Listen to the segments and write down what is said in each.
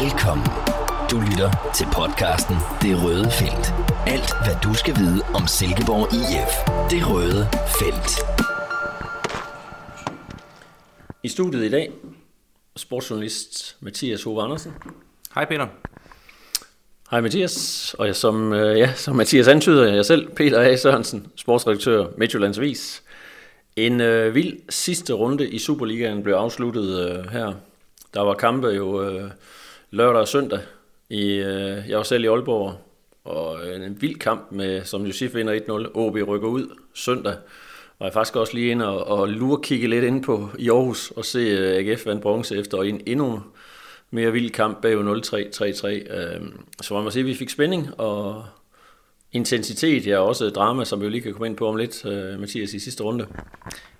Velkommen. Du lytter til podcasten Det Røde Felt. Alt hvad du skal vide om Silkeborg IF. Det Røde Felt. I studiet i dag, sportsjournalist Mathias H. Andersen. Hej Peter. Hej Mathias, og jeg som Mathias antyder, jeg selv, Peter A. Sørensen, sportsredaktør Midtjyllands Vise. En vild sidste runde i Superligaen blev afsluttet her. Der var kampe jo lørdag og søndag. Jeg var selv i Aalborg, og en vild kamp, som Josef vinder 1-0. OB rykker ud søndag. Og jeg faktisk også lige ind og lurekigge lidt ind på i Aarhus og se AGF vandt bronze efter en endnu mere vild kamp bag 0-3, 3-3. Så man må sige, at vi fik spænding og intensitet, ja, og også drama, som vi jo lige kan komme ind på om lidt, Mathias, i sidste runde.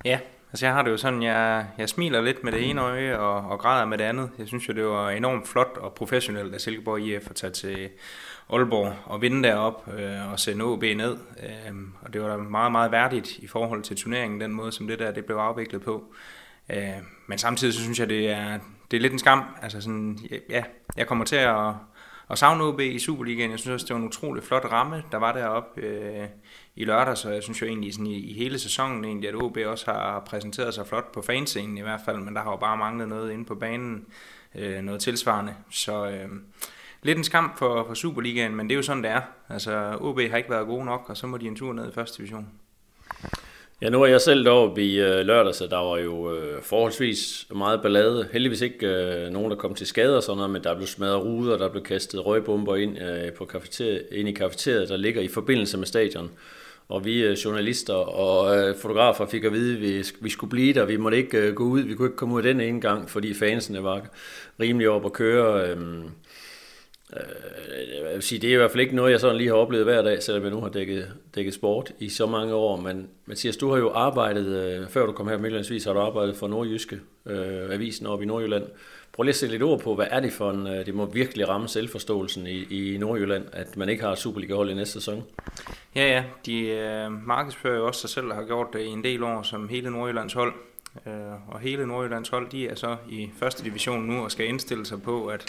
Ja, altså jeg har det jo sådan, jeg smiler lidt med det ene øje og græder med det andet. Jeg synes jo, det var enormt flot og professionelt af Silkeborg IF at tage til Aalborg og vinde derop og sende OB ned. Og det var da meget, meget værdigt i forhold til turneringen, den måde som det blev afviklet på. Men samtidig så synes jeg, det er lidt en skam. Altså sådan, ja, jeg kommer til at savne OB i Superligaen. Jeg synes også, det var en utrolig flot ramme, der var deroppe i lørdag, så jeg synes jo egentlig sådan, i hele sæsonen, egentlig, at OB også har præsenteret sig flot på fanscenen i hvert fald, men der har jo bare manglet noget inde på banen, noget tilsvarende. Så lidt en skam for Superligaen, men det er jo sådan, det er. Altså, OB har ikke været gode nok, og så må de en tur ned i første division. Ja, nu er jeg selv deroppe i lørdag, så der var jo forholdsvis meget ballade. Heldigvis ikke nogen, der kom til skade og sådan noget, men der blev smadret ruder, der blev kastet røgbomber ind i kafeteriet, der ligger i forbindelse med stadion. Og vi journalister og fotografer fik at vide, at vi skulle blive der, vi måtte ikke gå ud, vi kunne ikke komme ud den ene gang, fordi fansene var rimelig oppe at køre. Jeg vil sige, det er i hvert fald ikke noget, jeg sådan lige har oplevet hver dag, selvom jeg nu har dækket sport i så mange år. Men Mathias, du har jo arbejdet, før du kom her på Midtjyllands Vise, har du arbejdet for Nordjyske Avisen oppe i Nordjylland. Prøv lige at sætte lidt ord på, hvad er det for en... Det må virkelig ramme selvforståelsen i Nordjylland, at man ikke har et Superliga-hold i næste sæson. Ja, de markedsfører jo også sig selv og har gjort det i en del år som hele Nordjyllands hold. Og hele Nordjyllands hold, de er så i første division nu og skal indstille sig på, at...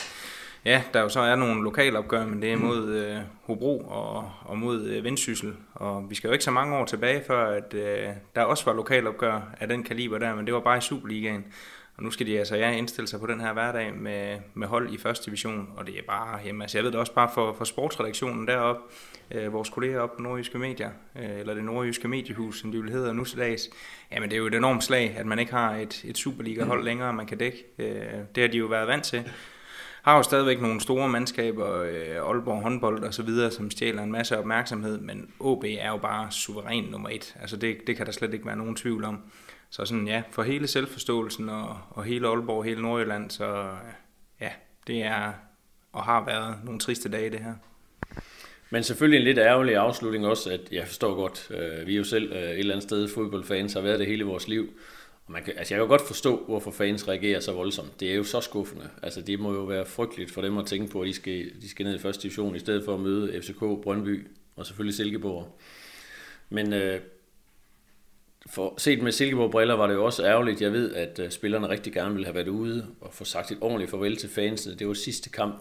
Ja, der jo så er nogle lokalopgør, men det er mod Hobro og mod Vendsyssel. Og vi skal jo ikke så mange år tilbage, før at, der også var lokalopgør af den kaliber der, men det var bare i Superligaen. Og nu skal de altså indstille sig på den her hverdag med hold i første division. Og det er bare, jamen, altså jeg ved det også bare for sportsredaktionen deroppe, vores kolleger oppe på Nordjyske Medier, eller det Nordjyske Mediehus, som de vil hedder nu til dags. Jamen det er jo et enormt slag, at man ikke har et Superliga-hold længere, man kan dække. Det har de jo været vant til. Har jo stadigvæk nogle store mandskaber, Aalborg håndbold og så videre, som stjæler en masse opmærksomhed, men OB er jo bare suveræn nummer 1. Altså det kan der slet ikke være nogen tvivl om. Så sådan ja, for hele selvforståelsen og hele Aalborg og hele Nordjylland, så ja, det er og har været nogle triste dage det her. Men selvfølgelig en lidt ærgerlig afslutning også, at jeg forstår godt, vi er jo selv et eller andet sted fodboldfans, har været det hele vores liv. Jeg kan godt forstå, hvorfor fans reagerer så voldsomt. Det er jo så skuffende. Altså, det må jo være frygteligt for dem at tænke på, at de skal ned i første division, i stedet for at møde FCK, Brøndby og selvfølgelig Silkeborg. Men set med Silkeborg-briller var det jo også ærgerligt. Jeg ved, at spillerne rigtig gerne ville have været ude og få sagt et ordentligt farvel til fansene. Det var sidste kamp,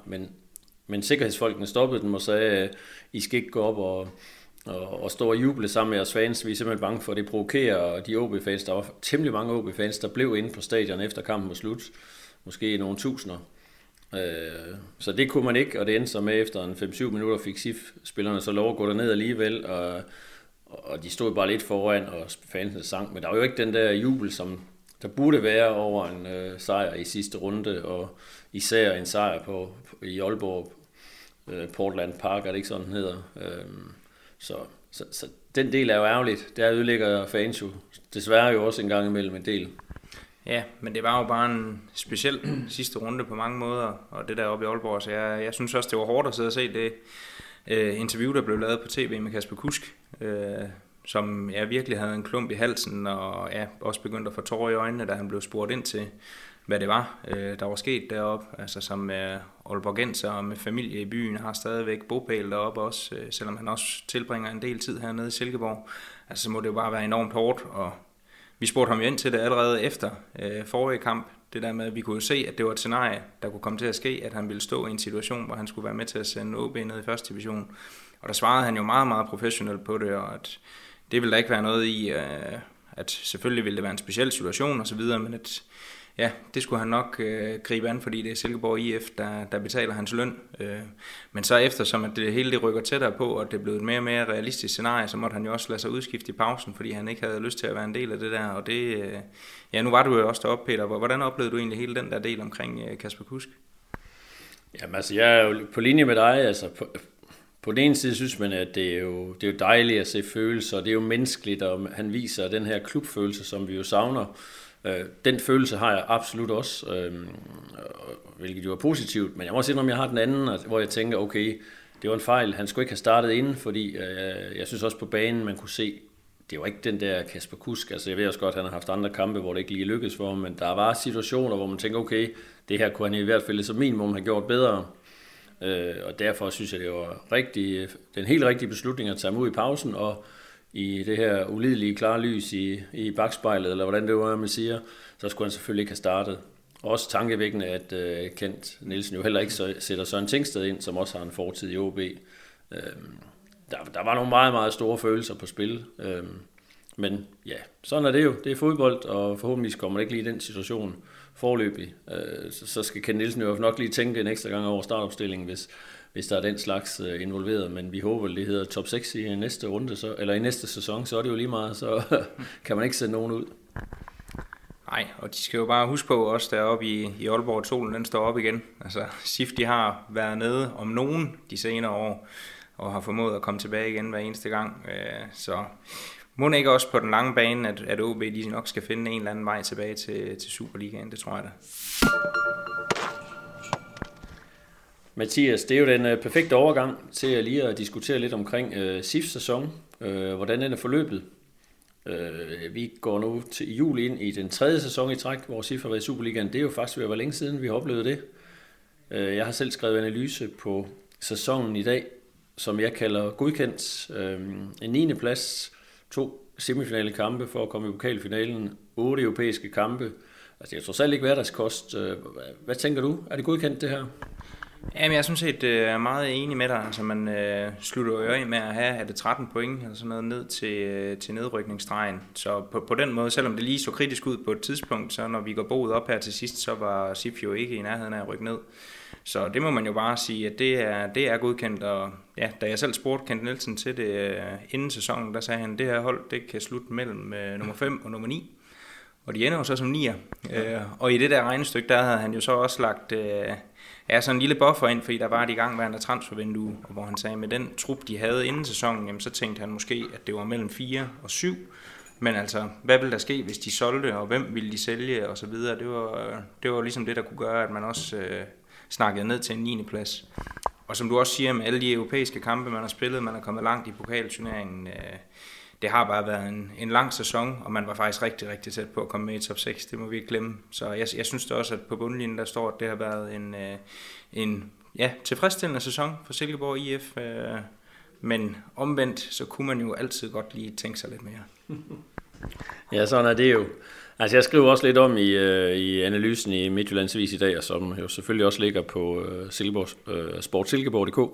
men sikkerhedsfolkene stoppede dem og sagde, I skal ikke gå op og stå og juble sammen med jeres fans. Vi er simpelthen bange for, at det provokerer de OB-fans. Der var temmelig mange OB-fans, der blev inde på stadion efter kampen var slut. Måske nogle tusinder. Så det kunne man ikke, og det endte så med efter en 5-7 minutter fik SIF-spillerne så lov at gå derned alligevel. Og de stod bare lidt foran, og fansene sang. Men der var jo ikke den der jubel, som der burde være over en sejr i sidste runde, og især en sejr i Aalborg, Portland Park, er det ikke sådan, den hedder. Så den del er jo ærgerligt. Der ødelægger fans jo desværre jo også en gang imellem en del. Ja, men det var jo bare en speciel sidste runde på mange måder, og det der oppe i Aalborg, så jeg synes også, det var hårdt at sidde og se det interview, der blev lavet på tv med Kasper Kusk, som jeg virkelig havde en klump i halsen, og ja, også begyndte at få tårer i øjnene, da han blev spurgt ind til, hvad det var, der var sket deroppe. Altså som aalborgenser med familie i byen har stadigvæk bopæl deroppe også, selvom han også tilbringer en del tid hernede i Silkeborg. Altså så må det jo bare være enormt hårdt, og vi spurgte ham jo ind til det allerede efter forrige kamp, Det der med, at vi kunne se, at det var et scenarie, der kunne komme til at ske, at han ville stå i en situation, hvor han skulle være med til at sende OB ned i første division. Og der svarede han jo meget, meget professionelt på det, og at det ville der ikke være noget i, at selvfølgelig ville det være en speciel situation osv., men at ja, det skulle han nok gribe an, fordi det er Silkeborg IF, der betaler hans løn. Men så eftersom at det hele det rykker tættere på, og det blev et mere og mere realistisk scenarie, så måtte han jo også lade sig udskifte i pausen, fordi han ikke havde lyst til at være en del af det der. Og det, ja, nu var du jo også deroppe, Peter. Hvordan oplevede du egentlig hele den der del omkring Kasper Kusk? Jamen altså, jeg er jo på linje med dig. Altså, på den ene side synes man, at det er jo dejligt at se følelser, og det er jo menneskeligt, og han viser den her klubfølelse, som vi jo savner. Den følelse har jeg absolut også, hvilket jo er positivt, men jeg må også indrømme, om jeg har den anden, hvor jeg tænker, okay, det var en fejl, han skulle ikke have startet inden, fordi jeg synes også på banen, man kunne se, det var ikke den der Kasper Kusk, altså jeg ved også godt, han har haft andre kampe, hvor det ikke lige lykkedes for ham, men der var situationer, hvor man tænker, okay, det her kunne han i hvert fald som minimum have gjort bedre, og derfor synes jeg, det var den helt rigtige beslutning at tage ham ud i pausen, og i det her ulidelige klare lys i bakspejlet, eller hvordan det var, man siger, så skulle han selvfølgelig ikke have startet. Også tankevækkende, at Kent Nielsen jo heller ikke sætter Søren Tænksted ind, som også har en fortid i OB. Der var nogle meget, meget store følelser på spil. Men ja, sådan er det jo. Det er fodbold, og forhåbentlig kommer det ikke lige i den situation forløbig. Så skal Kent Nielsen jo nok lige tænke en ekstra gang over startopstillingen, hvis der er den slags involveret, men vi håber, det hedder top 6 i næste runde, så, eller i næste sæson, så er det jo lige meget, så kan man ikke sende nogen ud. Nej, og de skal jo bare huske på også deroppe i Aalborg, solen den står op igen. Altså, SIF, de har været nede om nogen de senere år, og har formået at komme tilbage igen hver eneste gang, så må det ikke også på den lange bane, at OB de nok skal finde en eller anden vej tilbage til Superligaen, det tror jeg da. Mathias, det er jo den perfekte overgang til lige at diskutere lidt omkring SIFs sæson, hvordan den er forløbet. Vi går nu til juli ind i den tredje sæson i træk, hvor SIF har været i Superligaen. Det er jo faktisk ved at være længe siden, vi har oplevet det. Jeg har selv skrevet analyse på sæsonen i dag, som jeg kalder godkendt. En 9. plads, 2 semifinale kampe for at komme i pokalfinalen, 8 europæiske kampe. Altså, jeg tror selv ikke hverdagskost. Hvad tænker du? Er det godkendt det her? Jamen, jeg er sådan set meget enig med dig, altså man slutter jo af med at have det 13 point eller sådan noget ned til nedrykningsstregen. Så på den måde, selvom det lige så kritisk ud på et tidspunkt, så når vi går boet op her til sidst, så var SIF jo ikke i nærheden af at rykke ned. Så det må man jo bare sige, at det er godkendt, og ja, da jeg selv spurgte Kent Nielsen til det inden sæsonen, der sagde han, at det her hold det kan slutte mellem nummer 5 og nummer 9. Og de ender jo så som 9'er. Ja. Og i det der regnestykke, der havde han jo så også lagt sådan en lille buffer ind, fordi der var de igangværende transfervindue, og hvor han sagde, at med den trup, de havde inden sæsonen, jamen, så tænkte han måske, at det var mellem 4 og 7. Men altså, hvad ville der ske, hvis de solgte, og hvem ville de sælge, og så videre. Det var ligesom det, der kunne gøre, at man også snakkede ned til en 9. plads. Og som du også siger, med alle de europæiske kampe, man har spillet, man er kommet langt i pokalturneringen, det har bare været en lang sæson, og man var faktisk rigtig, rigtig tæt på at komme med i top 6, det må vi ikke glemme. Så jeg synes da også, at på bundlinjen der står, at det har været en tilfredsstillende sæson for Silkeborg IF, men omvendt, så kunne man jo altid godt lige tænke sig lidt mere. Ja, sådan er det jo. Altså jeg skriver også lidt om i analysen i Midtjyllands Vise i dag, som jo selvfølgelig også ligger på sportsilkeborg.dk,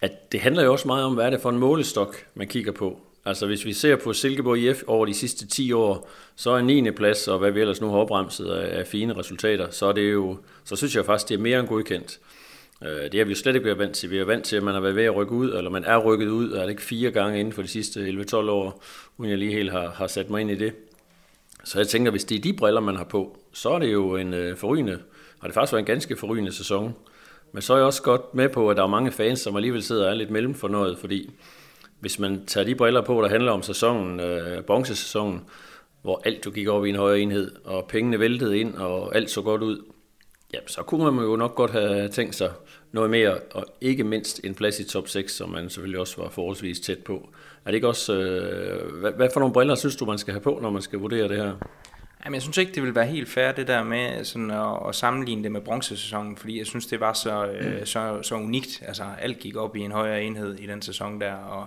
at det handler jo også meget om, hvad er det for en målestok, man kigger på. Altså hvis vi ser på Silkeborg IF over de sidste 10 år, så er 9. plads, og hvad vi ellers nu har opremset af fine resultater, så er det jo, så synes jeg faktisk, det er mere end godkendt. Det har vi jo slet ikke været vant til. Vi er vant til, at man har været ved at rykke ud, eller man er rykket ud, og er det ikke 4 gange inden for de sidste 11-12 år, uden jeg lige helt har sat mig ind i det. Så jeg tænker, hvis det er de briller, man har på, så er det jo en ganske forrygende sæson. Men så er jeg også godt med på, at der er mange fans, som alligevel sidder og er lidt mellemfornøjet, fordi hvis man tager de briller på, der handler om sæsonen, bronzesæsonen, hvor alt jo gik op i en højere enhed, og pengene væltede ind, og alt så godt ud, ja, så kunne man jo nok godt have tænkt sig noget mere, og ikke mindst en plads i top 6, som man selvfølgelig også var forholdsvis tæt på. Er det ikke også, hvad for nogle briller synes du, man skal have på, når man skal vurdere det her? Jamen, jeg synes ikke, det ville være helt fair, det der med sådan at sammenligne det med bronzesæsonen, fordi jeg synes, det var så unikt. Altså, alt gik op i en højere enhed i den sæson der, og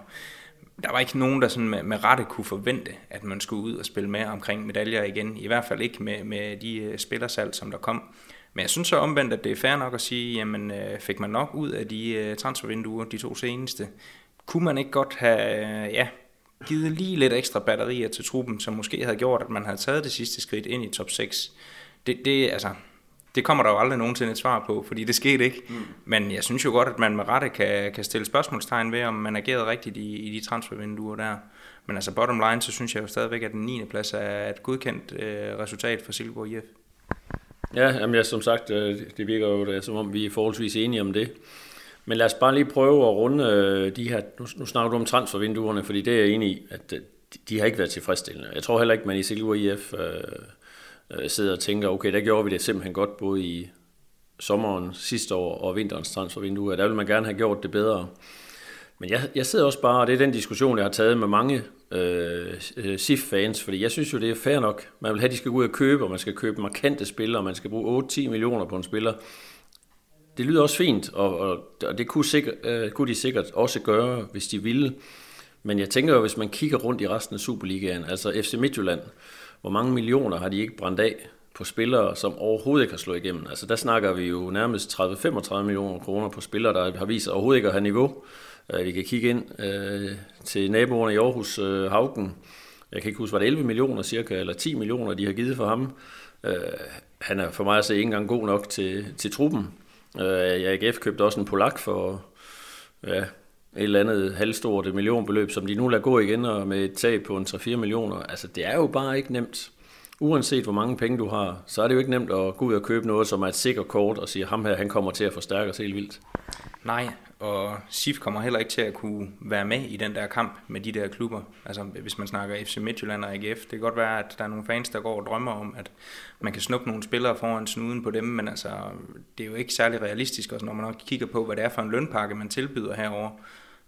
der var ikke nogen, der sådan med rette kunne forvente, at man skulle ud og spille med omkring medaljer igen. I hvert fald ikke med de spillersalg, som der kom. Men jeg synes så omvendt, at det er fair nok at sige, jamen fik man nok ud af de transfervinduer, de to seneste. Kunne man ikke godt have givet lige lidt ekstra batterier til truppen, som måske havde gjort, at man havde taget det sidste skridt ind i top 6? Det kommer der jo aldrig nogensinde et svar på, fordi det skete ikke. Mm. Men jeg synes jo godt, at man med rette kan stille spørgsmålstegn ved, om man agerede rigtigt i de transfervinduer der. Men altså bottom line, så synes jeg jo stadigvæk, at den 9. plads er et godkendt resultat for Silkeborg IF. Ja, jamen som sagt, det virker jo da, som om vi er forholdsvis enige om det. Men lad os bare lige prøve at runde de her, nu snakker du om transfervinduerne, fordi det er jeg enig i, at de har ikke været tilfredsstillende. Jeg tror heller ikke, man i Silkeborg IF sidder og tænker, okay, der gjorde vi det simpelthen godt, både i sommeren sidste år og vinterens transfervindue, der vil man gerne have gjort det bedre. Men jeg sidder også bare, og det er den diskussion, jeg har taget med mange SIF-fans, fordi jeg synes jo, det er fair nok. Man vil have, de skal gå ud og købe, og man skal købe markante spillere, man skal bruge 8-10 millioner på en spiller. Det lyder også fint, og det kunne de sikkert også gøre, hvis de ville. Men jeg tænker jo, hvis man kigger rundt i resten af Superligaen, altså FC Midtjylland, hvor mange millioner har de ikke brændt af på spillere, som overhovedet ikke har slået igennem? Altså der snakker vi jo nærmest 30-35 millioner kroner på spillere, der har vist overhovedet ikke at have niveau. Vi kan kigge ind til naboerne i Aarhus, Haugen. Jeg kan ikke huske, var det 11 millioner cirka, eller 10 millioner, de har givet for ham. Han er for mig at se ikke engang god nok til truppen. AGF købte også en polak for et eller andet halvstort millionbeløb, som de nu lader gå igen, og med et tab på en 3-4 millioner. Altså, det er jo bare ikke nemt. Uanset hvor mange penge du har, så er det jo ikke nemt at gå ud og købe noget, som er et sikkert kort, og sige, ham her, han kommer til at forstærke os helt vildt. Nej, og SIF kommer heller ikke til at kunne være med i den der kamp med de der klubber. Altså, hvis man snakker FC Midtjylland og AGF, det kan godt være, at der er nogle fans, der går og drømmer om, at man kan snuppe nogle spillere foran snuden på dem, men altså, det er jo ikke særlig realistisk, også når man også kigger på, hvad det er for en lønpakke, man tilbyder herover.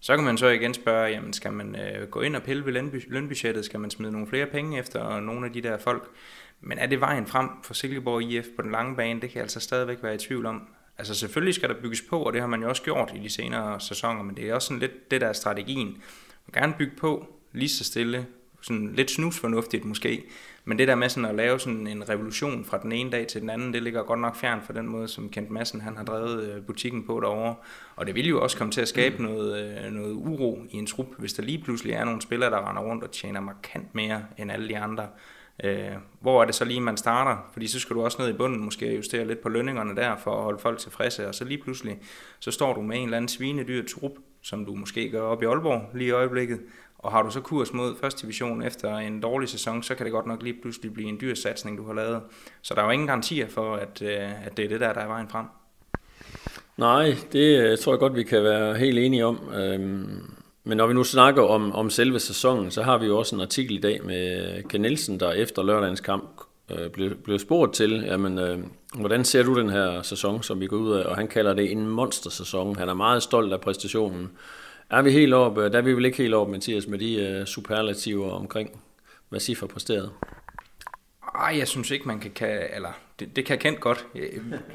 Så kan man så igen spørge, jamen skal man gå ind og pille ved lønbudgettet, skal man smide nogle flere penge efter nogle af de der folk? Men er det vejen frem for Silkeborg IF på den lange bane? Det kan jeg altså stadigvæk være i tvivl om. Altså selvfølgelig skal der bygges på, og det har man jo også gjort i de senere sæsoner, men det er også sådan lidt det der strategien. Man kan gerne bygge på lige så stille, sådan lidt snusfornuftigt måske, men det der med sådan at lave sådan en revolution fra den ene dag til den anden, det ligger godt nok fjern fra den måde, som Kent Madsen han har drevet butikken på derovre. Og det vil jo også komme til at skabe noget uro i en trup, hvis der lige pludselig er nogle spillere, der render rundt og tjener markant mere end alle de andre. Hvor er det så lige, man starter? Fordi så skal du også ned i bunden, måske justere lidt på lønningerne der, for at holde folk tilfredse, og så lige pludselig, så står du med en eller anden svinedyr trup, som du måske gør op i Aalborg lige i øjeblikket, og har du så kurs mod første division efter en dårlig sæson, så kan det godt nok lige pludselig blive en dyr satsning, du har lavet. Så der er jo ingen garantier for, at det er det der, der er vejen frem. Nej, det tror jeg godt, vi kan være helt enige om. Men når vi nu snakker om selve sæsonen, så har vi jo også en artikel i dag med Kent Nielsen, der efter lørdagens kamp blev spurgt til, jamen, hvordan ser du den her sæson, som vi går ud af? Og han kalder det en monstersæson. Han er meget stolt af præstationen. Er vi helt op? Der er vi vel ikke helt op, Mathias, med de superlativer omkring, hvad SIF har præsteret? Ej, jeg synes ikke, man kan eller det kan Kent godt.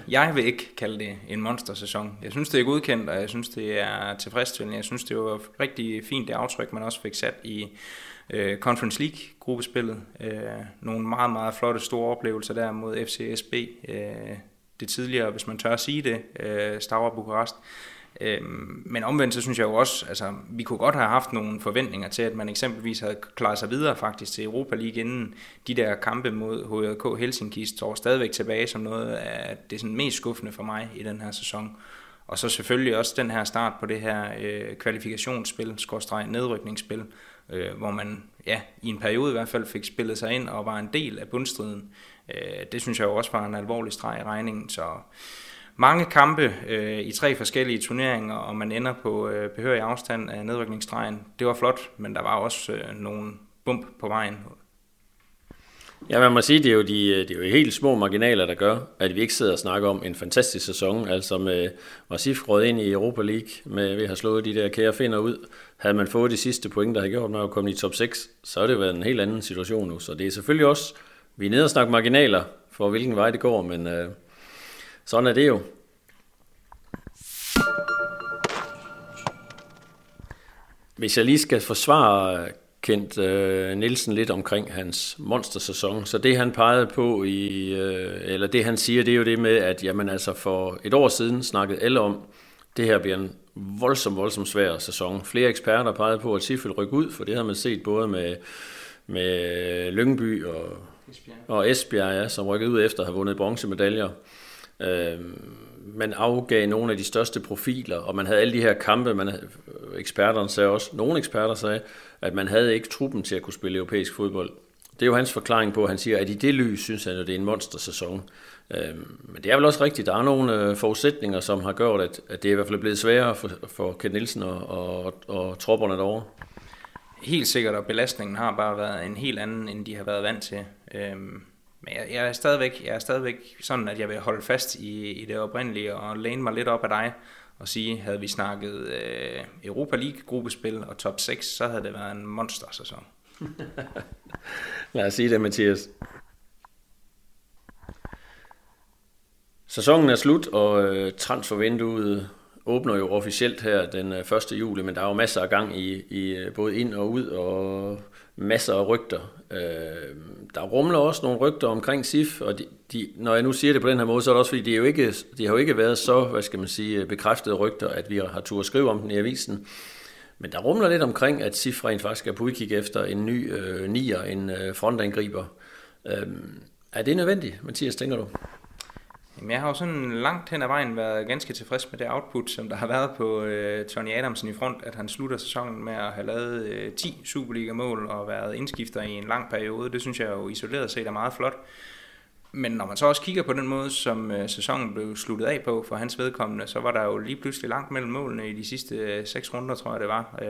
Jeg vil ikke kalde det en monstersæson. Jeg synes, det er godkendt, og jeg synes, det er tilfredsstillende. Jeg synes, det var rigtig fint, det aftryk, man også fik sat i Conference League-gruppespillet. Nogle meget, meget flotte, store oplevelser der mod FCSB. Det tidligere, hvis man tør at sige det, Steaua Bukarest. Men omvendt så synes jeg jo også, altså vi kunne godt have haft nogle forventninger til, at man eksempelvis havde klaret sig videre faktisk til Europa League inden. De der kampe mod HJK Helsinki står stadigvæk tilbage som noget af det sådan mest skuffende for mig i den her sæson. Og så selvfølgelig også den her start på det her kvalifikationsspil, nedrykningsspil, hvor man i en periode i hvert fald fik spillet sig ind og var en del af bundstriden. Det synes jeg jo også var en alvorlig streg i regningen, så mange kampe i 3 forskellige turneringer, og man ender på behørig afstand af nedrykningsstregen. Det var flot, men der var også nogle bump på vejen. Ja, man må sige, det er jo det er jo helt små marginaler, der gør, at vi ikke sidder og snakker om en fantastisk sæson. Altså med SIF røget ind i Europa League, med at have slået de der kære finner ud. Havde man fået de sidste point, der havde gjort, når man kom i top 6, så har det været en helt anden situation nu. Så det er selvfølgelig også, vi er nede og snakker marginaler for, hvilken vej det går, men sådan er det jo. Hvis jeg lige skal forsvare Kent Nielsen lidt omkring hans monstersæson, så det han pegede på, eller det han siger, det er jo det med, at jamen, altså for et år siden snakkede alle om, det her bliver en voldsom svær sæson. Flere eksperter pegede på, at SIF ville rykke ud, for det har man set både med Lyngby og Esbjerg, ja, som rykkede ud efter at have vundet bronzemedaljer. Man afgav nogle af de største profiler, og man havde alle de her kampe. Nogle eksperter sagde, at man havde ikke truppen til at kunne spille europæisk fodbold. Det er jo hans forklaring på, at han siger, at i det lys synes han, at det er en monstersæson. Men det er vel også rigtigt. Der er nogle forudsætninger, som har gjort, at det i hvert fald er blevet sværere for Kent Nielsen og tropperne derovre. Helt sikkert, og belastningen har bare været en helt anden, end de har været vant til. Men jeg er stadigvæk sådan, at jeg vil holde fast i det oprindelige og læne mig lidt op af dig og sige, havde vi snakket Europa League, gruppespil og top 6, så havde det været en monstersæson. Lad os sige det, Mathias. Sæsonen er slut, og transfervinduet åbner jo officielt her den 1. juli, men der er jo masser af gang i både ind og ud og masser af rygter. Der rumler også nogle rygter omkring SIF, og når jeg nu siger det på den her måde, så er det også fordi, de har jo ikke været så, bekræftede rygter, at vi har turde skrive om den i avisen. Men der rumler lidt omkring, at SIF rent faktisk er på udkig efter en ny nier, en frontangriber. Er det nødvendigt, Mathias, tænker du? Jamen, jeg har jo sådan langt hen ad vejen været ganske tilfreds med det output, som der har været på Tony Adamsen i front, at han slutter sæsonen med at have lavet 10 Superliga-mål og været indskifter i en lang periode. Det synes jeg jo isoleret set er meget flot. Men når man så også kigger på den måde, som sæsonen blev sluttet af på for hans vedkommende, så var der jo lige pludselig langt mellem målene i de sidste 6 runder, tror jeg det var.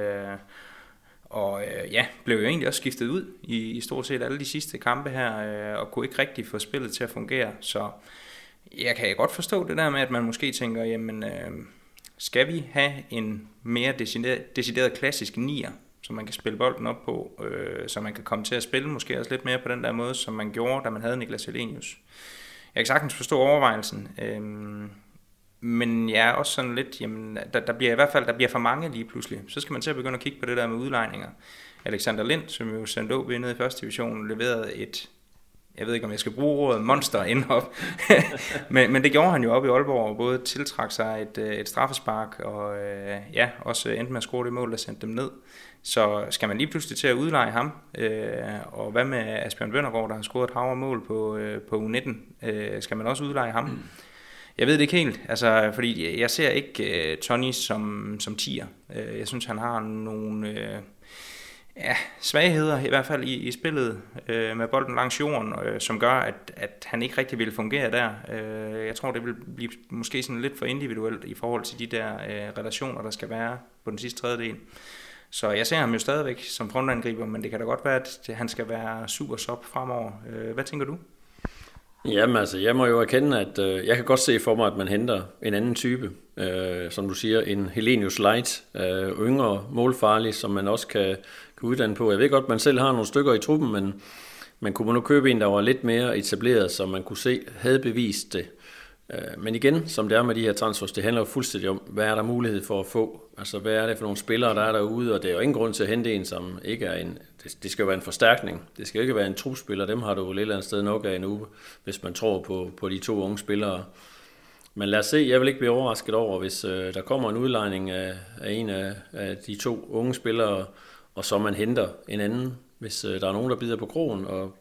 Blev jo egentlig også skiftet ud i stort set alle de sidste kampe her, og kunne ikke rigtig få spillet til at fungere, så... Jeg kan godt forstå det der med, at man måske tænker, jamen, skal vi have en mere decideret klassisk nier, som man kan spille bolden op på, så man kan komme til at spille måske også lidt mere på den der måde, som man gjorde, da man havde Niklas Hellenius. Jeg kan sagtens forstå overvejelsen, men jeg er også sådan lidt, jamen, der bliver for mange lige pludselig. Så skal man til at begynde at kigge på det der med udlejninger. Alexander Lind, som jo sendte OB ned i første division, leverede et... Jeg ved ikke, om jeg skal bruge ordet monster indhop, men det gjorde han jo op i Aalborg, og både tiltrak sig et straffespark, og også endte med at score det mål, der sendte dem ned. Så skal man lige pludselig til at udleje ham, og hvad med Asbjørn Bøndergaard, der har scoret et hav af mål på U19, skal man også udleje ham? Mm. Jeg ved det ikke helt, altså, fordi jeg ser ikke Tony som tier. Jeg synes, han har nogle... svagheder i hvert fald i spillet med bolden langs jorden, som gør, at han ikke rigtig vil fungere der. Jeg tror, det vil blive måske sådan lidt for individuelt i forhold til de der relationer, der skal være på den sidste tredjedel. Så jeg ser ham jo stadigvæk som frontangriber, men det kan da godt være, at han skal være super sub fremover. Hvad tænker du? Jamen altså, jeg må jo erkende, at jeg kan godt se for mig, at man henter en anden type. Som du siger, en Hellenius Light, yngre, målfarlig, som man også kan uddanne på. Jeg ved godt, man selv har nogle stykker i truppen, men man kunne nu købe en, der var lidt mere etableret, som man kunne se, havde bevist det. Men igen, som det er med de her transfers, det handler jo fuldstændig om, hvad er der mulighed for at få? Altså, hvad er det for nogle spillere, der er derude? Og det er jo ingen grund til at hente en, som ikke er en... Det skal jo være en forstærkning. Det skal jo ikke være en trupspiller. Dem har du jo et eller andet sted nok af nu, hvis man tror på de 2 unge spillere. Men lad os se, jeg vil ikke blive overrasket over, hvis der kommer en udlejning af en af de 2 unge spillere, og så man henter en anden, hvis der er nogen, der bider på krogen, og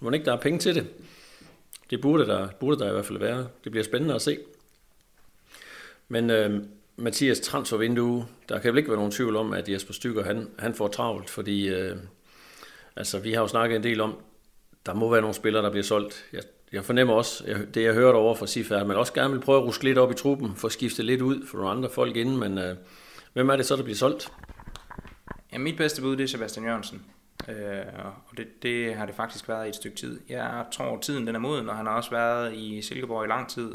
må ikke der er penge til det. Det burde der i hvert fald være. Det bliver spændende at se. Men Mathias, transfervindue, der kan vel ikke være nogen tvivl om, at Jesper Stygger, han får travlt, fordi vi har jo snakket en del om, der må være nogle spillere, der bliver solgt. Jeg fornemmer også, det jeg hørte over fra SIF, at man også gerne vil prøve at ruske lidt op i truppen, få skiftet lidt ud for nogle andre folk inden, men hvem er det så, der bliver solgt? Ja, mit bedste bud, det er Sebastian Jørgensen. Og det har det faktisk været i et stykke tid. Jeg tror, tiden den er moden, og han har også været i Silkeborg i lang tid,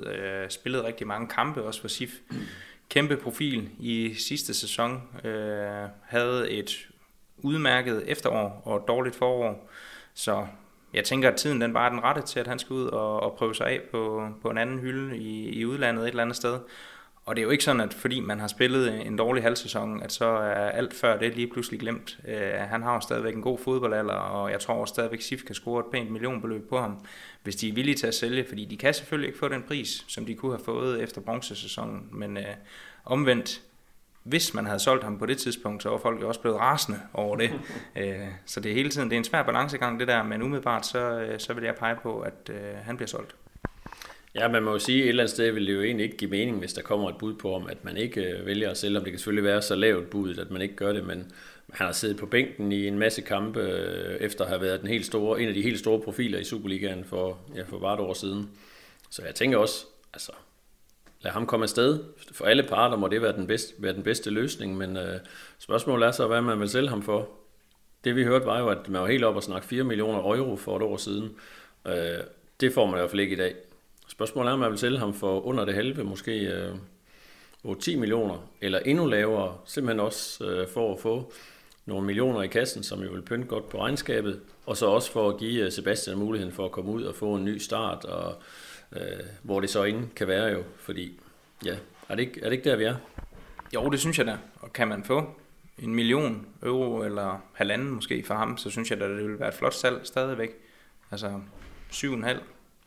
spillet rigtig mange kampe, også for SIF. Kæmpe profil i sidste sæson, havde et udmærket efterår og et dårligt forår, så jeg tænker, at tiden den bare er den rette til, at han skal ud og prøve sig af på en anden hylde i udlandet et eller andet sted. Og det er jo ikke sådan, at fordi man har spillet en dårlig halvsæson, at så er alt før det lige pludselig glemt. Han har jo stadigvæk en god fodboldalder, og jeg tror stadigvæk, at SIF kan score et pænt millionbeløb på ham, hvis de er villige til at sælge, fordi de kan selvfølgelig ikke få den pris, som de kunne have fået efter bronzesæsonen. Men omvendt, hvis man havde solgt ham på det tidspunkt, så var folk jo også blevet rasende over det. Så det er hele tiden, det er en svær balancegang det der, men umiddelbart så vil jeg pege på, at han bliver solgt. Ja, man må jo sige, at et eller andet sted vil det jo egentlig ikke give mening, hvis der kommer et bud på, om at man ikke vælger at sælge. Om det kan selvfølgelig være så lavt budet, at man ikke gør det, men han har siddet på bænken i en masse kampe, efter at have været en af de helt store profiler i Superligaen for bare et år siden. Så jeg tænker også, altså, lad ham komme afsted. For alle parter må det være den bedste løsning, men spørgsmålet er så, hvad man vil sælge ham for. Det vi hørte var jo, at man var helt op og snakke 4 millioner euro for et år siden. Det får man i hvert fald ikke i dag. Spørgsmålet er, om man vil sælge ham for under det halve, måske 8-10 millioner, eller endnu lavere, simpelthen også for at få nogle millioner i kassen, som jo vil pynte godt på regnskabet, og så også for at give Sebastian muligheden for at komme ud og få en ny start, og hvor det så inden kan være jo, fordi ja, er det ikke der, vi er? Jo, det synes jeg da, og kan man få 1 million euro eller 1,5 måske for ham, så synes jeg da, det vil være et flot salg stadigvæk, altså 7,5.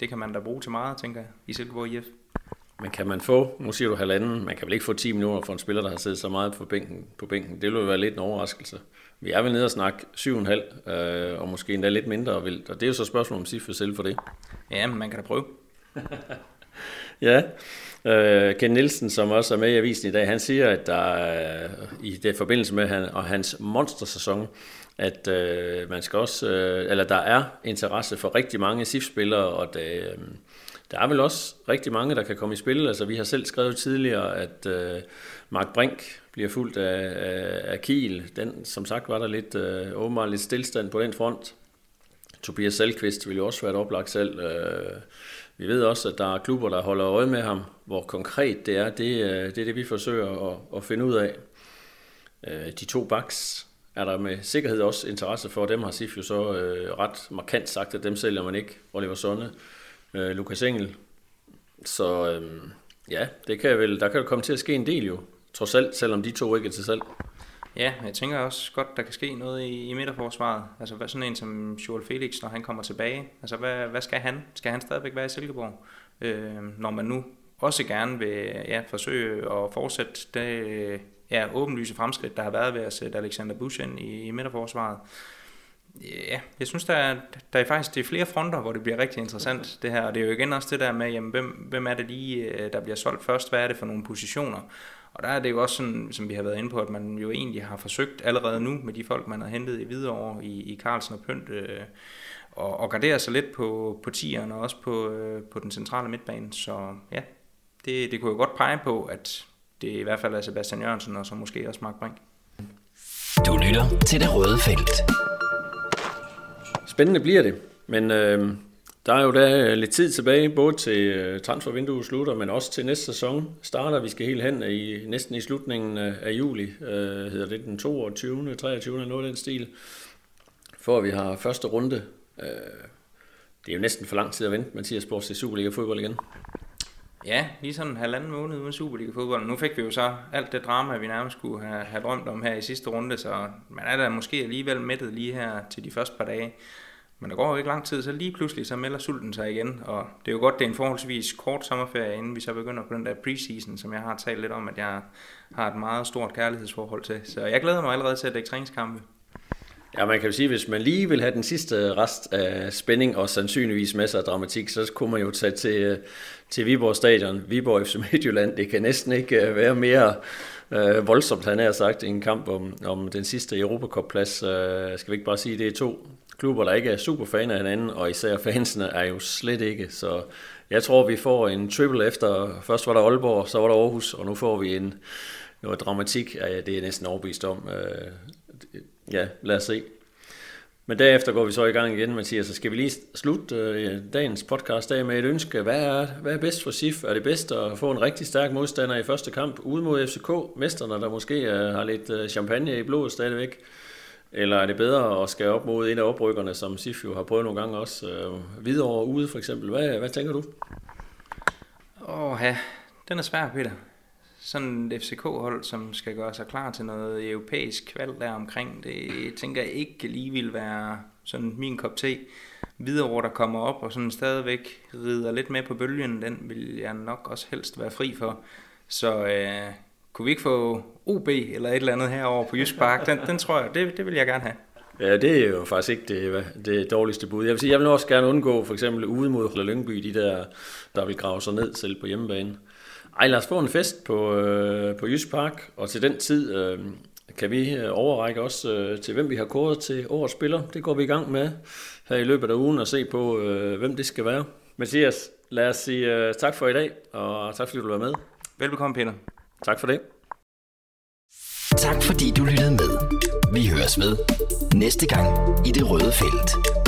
Det kan man da bruge til meget, tænker jeg, i Silkeborg IF. Men kan man få, nu siger du 1,5, man kan vel ikke få 10 millioner for en spiller, der har siddet så meget på bænken. Det vil jo være lidt en overraskelse. Vi er vel nede og snakke 7,5, og måske endda lidt mindre vildt. Og det er jo så spørgsmålet, om SIF vil sælge for det. Ja, men man kan da prøve. Ja, Kent Nielsen, som også er med i avisen i dag, han siger, at der i det forbindelse med hans monstersæson, at man skal også, eller der er interesse for rigtig mange SIF-spillere, og der er vel også rigtig mange, der kan komme i spil. Altså, vi har selv skrevet tidligere, at Mark Brink bliver fulgt af Kiel. Den, som sagt, var der åbenbart lidt stillstand på den front. Tobias Salkvist vil jo også være et oplagt salg. Vi ved også, at der er klubber, der holder øje med ham. Hvor konkret det er, det er det, vi forsøger at finde ud af. De 2 backs er der med sikkerhed også interesse for. Dem har SIF jo så ret markant sagt, at dem sælger man ikke. Oliver Sonne, Lukas Engel. Så ja, der kan jo komme til at ske en del jo. Trods alt, selvom de 2 ikke er til salg. Ja, jeg tænker også godt, der kan ske noget i midterforsvaret. Altså hvad sådan en som Joel Felix, når han kommer tilbage. Altså hvad skal han? Skal han stadigvæk være i Silkeborg? Når man nu også gerne vil forsøge at fortsætte det åbenlyse fremskridt, der har været ved at sætte Alexander Buschen i midterforsvaret. Ja, jeg synes, der er flere fronter, hvor det bliver rigtig interessant det her. Og det er jo igen også det der med, jamen, hvem er det lige, der bliver solgt først? Hvad er det for nogle positioner? Og der er det jo også sådan, som vi har været inde på, at man jo egentlig har forsøgt allerede nu med de folk, man har hentet i Hvidovre, i Carlsen og Pønt, og gardere sig lidt på tieren og også på den centrale midtbane. Så ja, det kunne jo godt pege på, at det i hvert fald er Sebastian Jørgensen og så måske også Mark Brink. Du lytter til Det Røde Felt. Spændende bliver det, men der er jo da lidt tid tilbage, både til transfervinduet slutter, men også til næste sæson starter. Vi skal helt hen næsten i slutningen af juli, hedder det den 22. 23. noget den stil, for vi har første runde. Det er jo næsten for lang tid at vente, Mathias, på at se Superliga-fodbold igen. Ja, lige sådan en 1,5 måned uden Superliga-fodbold. Nu fik vi jo så alt det drama, vi nærmest skulle have drømt om her i sidste runde, så man er da måske alligevel mættet lige her til de første par dage. Men der går jo ikke lang tid, så lige pludselig så melder sulten sig igen, og det er jo godt, det er en forholdsvis kort sommerferie, inden vi så begynder på den der preseason, som jeg har talt lidt om, at jeg har et meget stort kærlighedsforhold til. Så jeg glæder mig allerede til at dække træningskampe. Ja, man kan jo sige, at hvis man lige vil have den sidste rest af spænding og sandsynligvis masser af dramatik, så kunne man jo tage til Viborg Stadion, Viborg FC Midtjylland. Det kan næsten ikke være mere voldsomt, han har sagt, i en kamp om den sidste Europacup-plads. Skal vi ikke bare sige, at det er 2 klubber, der ikke er superfaner af hinanden, og især fansene er jo slet ikke. Så jeg tror, vi får en triple efter. Først var der Aalborg, så var der Aarhus, og nu får vi noget dramatik. Ja, det er næsten overbevist om. Ja, lad os se. Men derefter går vi så i gang igen, Mathias. Så skal vi lige slutte dagens podcast af med et ønske. Hvad er bedst for SIF? Er det bedst at få en rigtig stærk modstander i første kamp ude mod FCK? Mesterne, der måske har lidt champagne i blodet stadigvæk? Eller er det bedre at skære op mod en af oprykkerne, som SIF jo har prøvet nogle gange også? Hvidovre ude for eksempel. Hvad tænker du? Den er svær, Peter. sådan et FCK-hold, som skal gøre sig klar til noget europæisk kval der omkring, det tænker jeg ikke lige vil være sådan min kop te. Hvidovre, der kommer op og sådan stadigvæk rider lidt med på bølgen, den vil jeg nok også helst være fri for. Så kunne vi ikke få OB eller et eller andet herovre på Jysk Park? Den tror jeg, det vil jeg gerne have. Ja, det er jo faktisk ikke det dårligste bud. Jeg vil sige, jeg vil også gerne undgå for eksempel ude mod Lyngby, der vil grave sig ned selv på hjemmebane. Ej, lad os få en fest på Jysk Park, og til den tid kan vi overrække også til, hvem vi har kåret til årets spiller. Det går vi i gang med her i løbet af ugen og se på, hvem det skal være. Mathias, lad os sige tak for i dag, og tak fordi du var med. Velbekomme, Peter. Tak for det. Tak fordi du lyttede med. Vi høres ved næste gang i Det Røde Felt.